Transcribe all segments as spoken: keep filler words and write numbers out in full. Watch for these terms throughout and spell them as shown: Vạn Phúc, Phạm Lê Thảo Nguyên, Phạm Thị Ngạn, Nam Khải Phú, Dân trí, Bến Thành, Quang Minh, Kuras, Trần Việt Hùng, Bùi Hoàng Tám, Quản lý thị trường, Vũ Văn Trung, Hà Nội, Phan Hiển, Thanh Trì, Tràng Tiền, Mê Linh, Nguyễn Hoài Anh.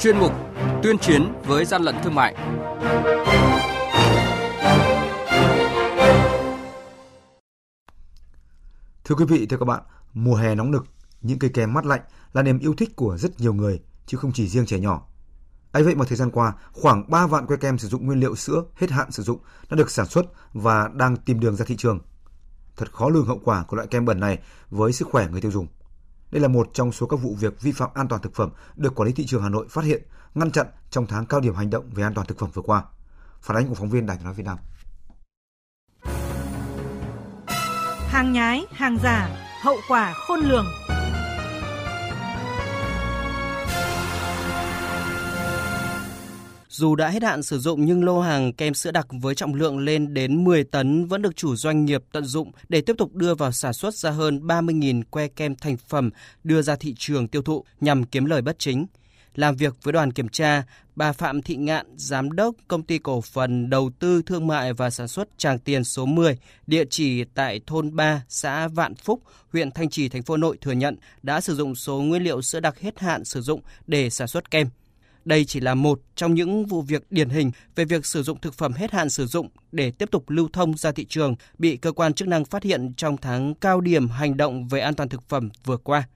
chuyên mục tuyên chiến với gian lận thương mại. Thưa quý vị, thưa các bạn, mùa hè nóng nực, những cây kem mát lạnh là niềm yêu thích của rất nhiều người, chứ không chỉ riêng trẻ nhỏ. Ấy vậy mà thời gian qua, khoảng ba vạn que kem sử dụng nguyên liệu sữa hết hạn sử dụng đã được sản xuất và đang tìm đường ra thị trường. Thật khó lường hậu quả của loại kem bẩn này với sức khỏe người tiêu dùng. Đây là một trong số các vụ việc vi phạm an toàn thực phẩm được Quản lý thị trường Hà Nội phát hiện, ngăn chặn trong tháng cao điểm hành động về an toàn thực phẩm vừa qua. Phản ánh của phóng viên Đài Tiếng nói Việt Nam. Hàng nhái, hàng giả, hậu quả khôn lường. Dù đã hết hạn sử dụng nhưng lô hàng kem sữa đặc với trọng lượng lên đến mười tấn vẫn được chủ doanh nghiệp tận dụng để tiếp tục đưa vào sản xuất ra hơn ba mươi nghìn que kem thành phẩm đưa ra thị trường tiêu thụ nhằm kiếm lời bất chính. Làm việc với đoàn kiểm tra, bà Phạm Thị Ngạn, Giám đốc Công ty Cổ phần Đầu tư Thương mại và Sản xuất Tràng Tiền số mười, địa chỉ tại thôn ba, xã Vạn Phúc, huyện Thanh Trì, thành phố Hà Nội thừa nhận đã sử dụng số nguyên liệu sữa đặc hết hạn sử dụng để sản xuất kem. Đây chỉ là một trong những vụ việc điển hình về việc sử dụng thực phẩm hết hạn sử dụng để tiếp tục lưu thông ra thị trường bị cơ quan chức năng phát hiện trong tháng cao điểm hành động về an toàn thực phẩm vừa qua.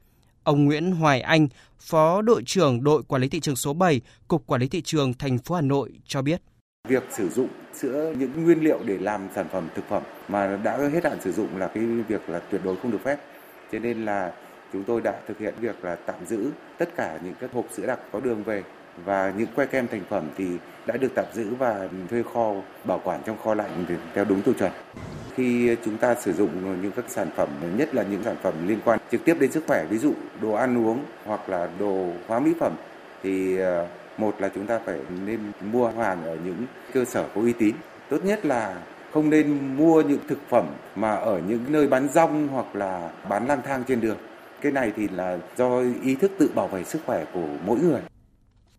Ông Nguyễn Hoài Anh, Phó đội trưởng đội Quản lý thị trường số bảy, Cục Quản lý thị trường thành phố Hà Nội cho biết. Việc sử dụng sữa những nguyên liệu để làm sản phẩm thực phẩm mà đã hết hạn sử dụng là cái việc là tuyệt đối không được phép. Cho nên là chúng tôi đã thực hiện việc là tạm giữ tất cả những các hộp sữa đặc có đường về. Và những que kem thành phẩm thì đã được tạm giữ và thuê kho bảo quản trong kho lạnh theo đúng tiêu chuẩn. Khi chúng ta sử dụng những các sản phẩm, nhất là những sản phẩm liên quan trực tiếp đến sức khỏe, ví dụ đồ ăn uống hoặc là đồ hóa mỹ phẩm, thì một là chúng ta phải nên mua hàng ở những cơ sở có uy tín. Tốt nhất là không nên mua những thực phẩm mà ở những nơi bán rong hoặc là bán lang thang trên đường. Cái này thì là do ý thức tự bảo vệ sức khỏe của mỗi người.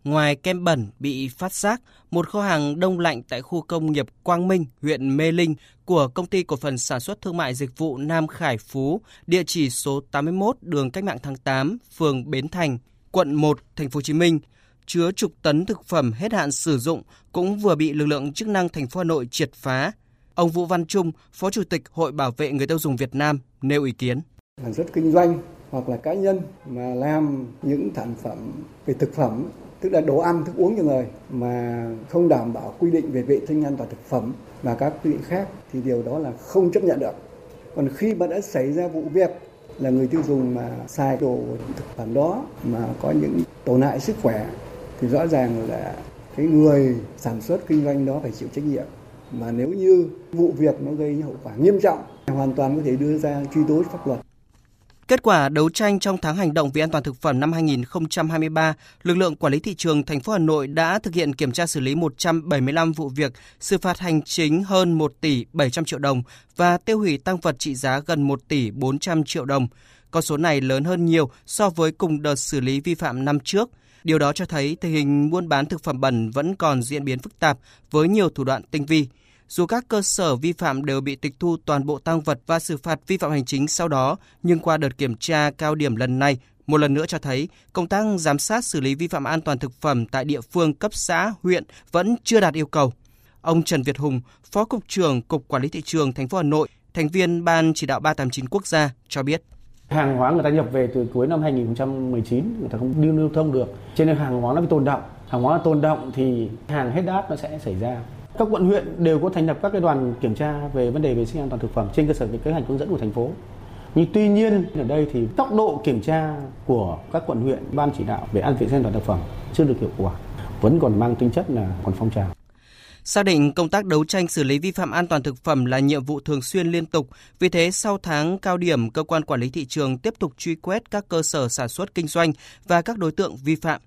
Ngoài kem bẩn bị phát giác, một kho hàng đông lạnh tại khu công nghiệp Quang Minh, huyện Mê Linh của Công ty Cổ phần Sản xuất Thương mại Dịch vụ Nam Khải Phú, địa chỉ số tám mươi mốt đường Cách mạng tháng tám, phường Bến Thành, quận một, thành phố Hồ Chí Minh, chứa chục tấn thực phẩm hết hạn sử dụng cũng vừa bị lực lượng chức năng thành phố Hà Nội triệt phá. Ông Vũ Văn Trung, Phó Chủ tịch Hội Bảo vệ Người tiêu dùng Việt Nam nêu ý kiến. Sản xuất kinh doanh hoặc là cá nhân mà làm những sản phẩm về thực phẩm, tức là đồ ăn, thức uống cho người mà không đảm bảo quy định về vệ sinh an toàn thực phẩm và các quy định khác thì điều đó là không chấp nhận được. Còn khi mà đã xảy ra vụ việc là người tiêu dùng mà xài đồ thực phẩm đó mà có những tổn hại sức khỏe thì rõ ràng là cái người sản xuất kinh doanh đó phải chịu trách nhiệm. Mà nếu như vụ việc nó gây hậu quả nghiêm trọng hoàn toàn có thể đưa ra truy tố pháp luật. Kết quả đấu tranh trong tháng hành động vì an toàn thực phẩm năm hai không hai ba, lực lượng quản lý thị trường thành phố Hà Nội đã thực hiện kiểm tra xử lý một trăm bảy mươi lăm vụ việc, xử phạt hành chính hơn một tỷ bảy trăm triệu đồng và tiêu hủy tang vật trị giá gần một tỷ bốn trăm triệu đồng. Con số này lớn hơn nhiều so với cùng đợt xử lý vi phạm năm trước. Điều đó cho thấy tình hình buôn bán thực phẩm bẩn vẫn còn diễn biến phức tạp với nhiều thủ đoạn tinh vi. Dù các cơ sở vi phạm đều bị tịch thu toàn bộ tang vật và xử phạt vi phạm hành chính sau đó, nhưng qua đợt kiểm tra cao điểm lần này, một lần nữa cho thấy công tác giám sát xử lý vi phạm an toàn thực phẩm tại địa phương cấp xã, huyện vẫn chưa đạt yêu cầu. Ông Trần Việt Hùng, Phó Cục trưởng Cục Quản lý Thị trường thành phố Hà Nội, thành viên Ban Chỉ đạo ba tám chín Quốc gia cho biết. Hàng hóa người ta nhập về từ cuối năm hai không một chín, người ta không lưu thông được, cho nên hàng hóa nó bị tồn đọng. Hàng hóa tồn đọng thì hàng hết đát nó sẽ xảy ra. Các quận huyện đều có thành lập các cái đoàn kiểm tra về vấn đề vệ sinh an toàn thực phẩm trên cơ sở những kế hoạch hướng dẫn của thành phố. Nhưng tuy nhiên ở đây thì tốc độ kiểm tra của các quận huyện, ban chỉ đạo về an vệ sinh an toàn thực phẩm chưa được hiệu quả, vẫn còn mang tính chất là còn phong trào. Xác định công tác đấu tranh xử lý vi phạm an toàn thực phẩm là nhiệm vụ thường xuyên liên tục, vì thế sau tháng cao điểm, cơ quan quản lý thị trường tiếp tục truy quét các cơ sở sản xuất kinh doanh và các đối tượng vi phạm.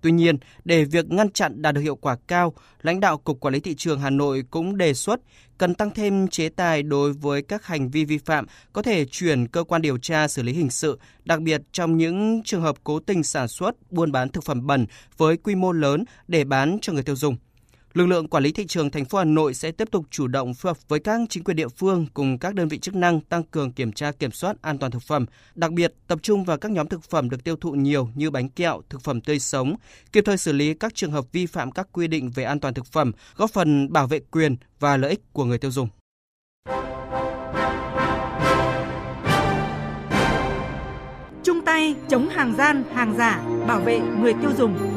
Tuy nhiên, để việc ngăn chặn đạt được hiệu quả cao, lãnh đạo Cục Quản lý Thị trường Hà Nội cũng đề xuất cần tăng thêm chế tài đối với các hành vi vi phạm có thể chuyển cơ quan điều tra xử lý hình sự, đặc biệt trong những trường hợp cố tình sản xuất, buôn bán thực phẩm bẩn với quy mô lớn để bán cho người tiêu dùng. Lực lượng quản lý thị trường thành phố Hà Nội sẽ tiếp tục chủ động phối hợp với các chính quyền địa phương cùng các đơn vị chức năng tăng cường kiểm tra kiểm soát an toàn thực phẩm, đặc biệt tập trung vào các nhóm thực phẩm được tiêu thụ nhiều như bánh kẹo, thực phẩm tươi sống, kịp thời xử lý các trường hợp vi phạm các quy định về an toàn thực phẩm, góp phần bảo vệ quyền và lợi ích của người tiêu dùng. Chung tay chống hàng gian, hàng giả, bảo vệ người tiêu dùng.